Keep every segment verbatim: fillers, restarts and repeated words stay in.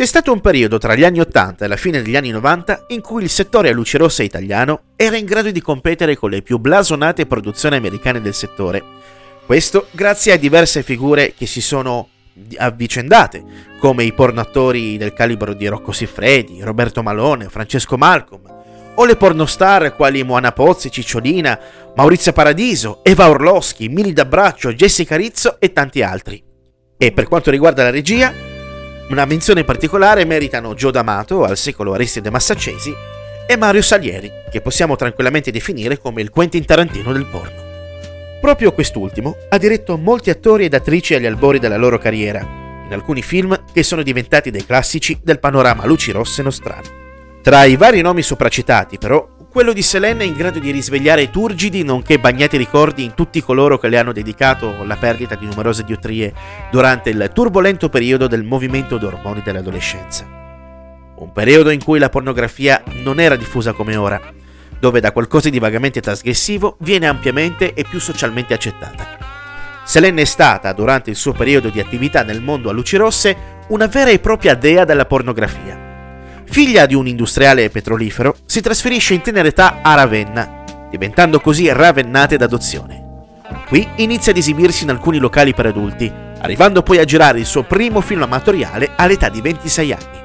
C'è stato un periodo tra gli anni ottanta e la fine degli anni novanta in cui il settore a luce rossa italiano era in grado di competere con le più blasonate produzioni americane del settore. Questo grazie a diverse figure che si sono avvicendate, come i pornoattori del calibro di Rocco Siffredi, Roberto Malone, Francesco Malcolm, o le pornostar quali Moana Pozzi, Cicciolina, Maurizio Paradiso, Eva Orlowski, Mili D'Abraccio, Jessica Rizzo e tanti altri. E per quanto riguarda la regia, una menzione particolare meritano Joe D'Amato, al secolo Aristide Massaccesi, e Mario Salieri, che possiamo tranquillamente definire come il Quentin Tarantino del porno. Proprio quest'ultimo ha diretto molti attori ed attrici agli albori della loro carriera, in alcuni film che sono diventati dei classici del panorama luci rosse nostrano. Tra i vari nomi sopracitati, però, quello di Selen è in grado di risvegliare turgidi nonché bagnati ricordi in tutti coloro che le hanno dedicato la perdita di numerose diottrie durante il turbolento periodo del movimento d'ormoni dell'adolescenza. Un periodo in cui la pornografia non era diffusa come ora, dove da qualcosa di vagamente trasgressivo viene ampiamente e più socialmente accettata. Selen è stata, durante il suo periodo di attività nel mondo a luci rosse, una vera e propria dea della pornografia. Figlia di un industriale petrolifero, si trasferisce in tenera età a Ravenna, diventando così ravennate d'adozione. Qui inizia ad esibirsi in alcuni locali per adulti, arrivando poi a girare il suo primo film amatoriale all'età di ventisei anni.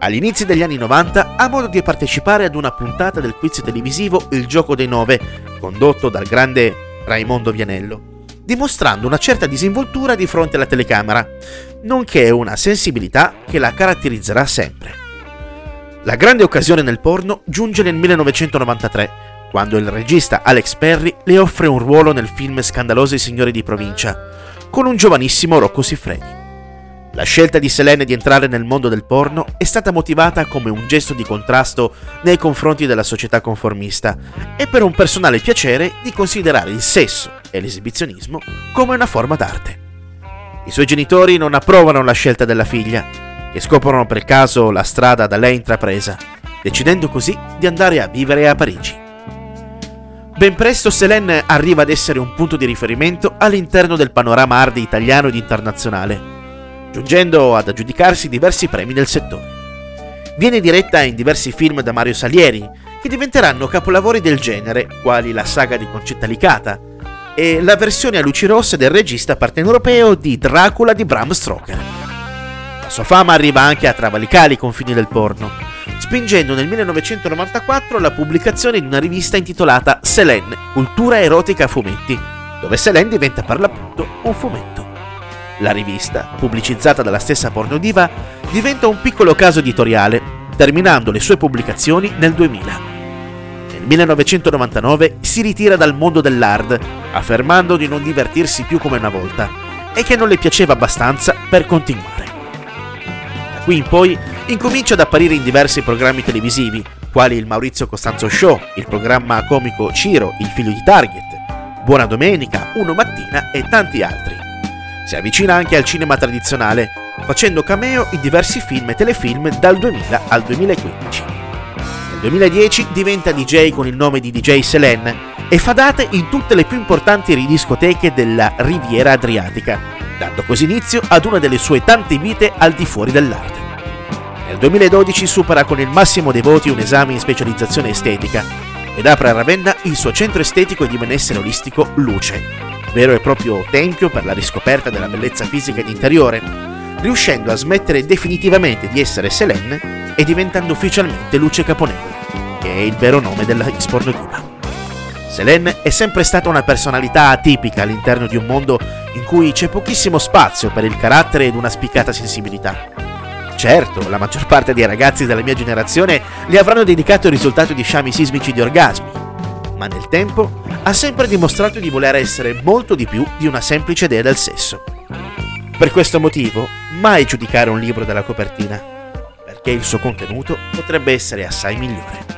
All'inizio degli anni novanta ha modo di partecipare ad una puntata del quiz televisivo Il Gioco dei Nove, condotto dal grande Raimondo Vianello, dimostrando una certa disinvoltura di fronte alla telecamera, nonché una sensibilità che la caratterizzerà sempre. La grande occasione nel porno giunge nel millenovecentonovantatré, quando il regista Alex Perry le offre un ruolo nel film scandaloso I Signori di Provincia, con un giovanissimo Rocco Siffredi. La scelta di Selen di entrare nel mondo del porno è stata motivata come un gesto di contrasto nei confronti della società conformista e per un personale piacere di considerare il sesso e l'esibizionismo come una forma d'arte. I suoi genitori non approvano la scelta della figlia, che scoprono per caso la strada da lei intrapresa, decidendo così di andare a vivere a Parigi. Ben presto Selen arriva ad essere un punto di riferimento all'interno del panorama hard italiano ed internazionale, giungendo ad aggiudicarsi diversi premi nel settore. Viene diretta in diversi film da Mario Salieri, che diventeranno capolavori del genere, quali La saga di Concetta Licata e la versione a luci rosse del regista partenopeo di Dracula di Bram Stoker. La sua fama arriva anche a travalicare i confini del porno, spingendo nel millenovecentonovantaquattro la pubblicazione di una rivista intitolata Selen, cultura erotica a fumetti, dove Selen diventa per l'appunto un fumetto. La rivista, pubblicizzata dalla stessa pornodiva, diventa un piccolo caso editoriale, terminando le sue pubblicazioni nel duemila. Nel millenovecentonovantanove si ritira dal mondo dell'hard, affermando di non divertirsi più come una volta e che non le piaceva abbastanza per continuare. Qui in poi incomincia ad apparire in diversi programmi televisivi, quali il Maurizio Costanzo Show, il programma comico Ciro, Il figlio di Target, Buona Domenica, Uno Mattina e tanti altri. Si avvicina anche al cinema tradizionale, facendo cameo in diversi film e telefilm dal duemila al duemilaquindici. Nel duemiladieci diventa D J con il nome di D J Selen e fa date in tutte le più importanti discoteche della Riviera Adriatica, dando così inizio ad una delle sue tante vite al di fuori dell'arte. Nel duemiladodici supera con il massimo dei voti un esame in specializzazione estetica ed apre a Ravenna il suo centro estetico e di benessere olistico Luce, vero e proprio tempio per la riscoperta della bellezza fisica ed interiore, riuscendo a smettere definitivamente di essere Selen e diventando ufficialmente Luce Caponegro, che è il vero nome della ex-pornodiva. Selen è sempre stata una personalità atipica all'interno di un mondo in cui c'è pochissimo spazio per il carattere ed una spiccata sensibilità. Certo, la maggior parte dei ragazzi della mia generazione le avranno dedicato il risultato di sciami sismici di orgasmi, ma nel tempo ha sempre dimostrato di voler essere molto di più di una semplice idea del sesso. Per questo motivo, mai giudicare un libro dalla copertina, perché il suo contenuto potrebbe essere assai migliore.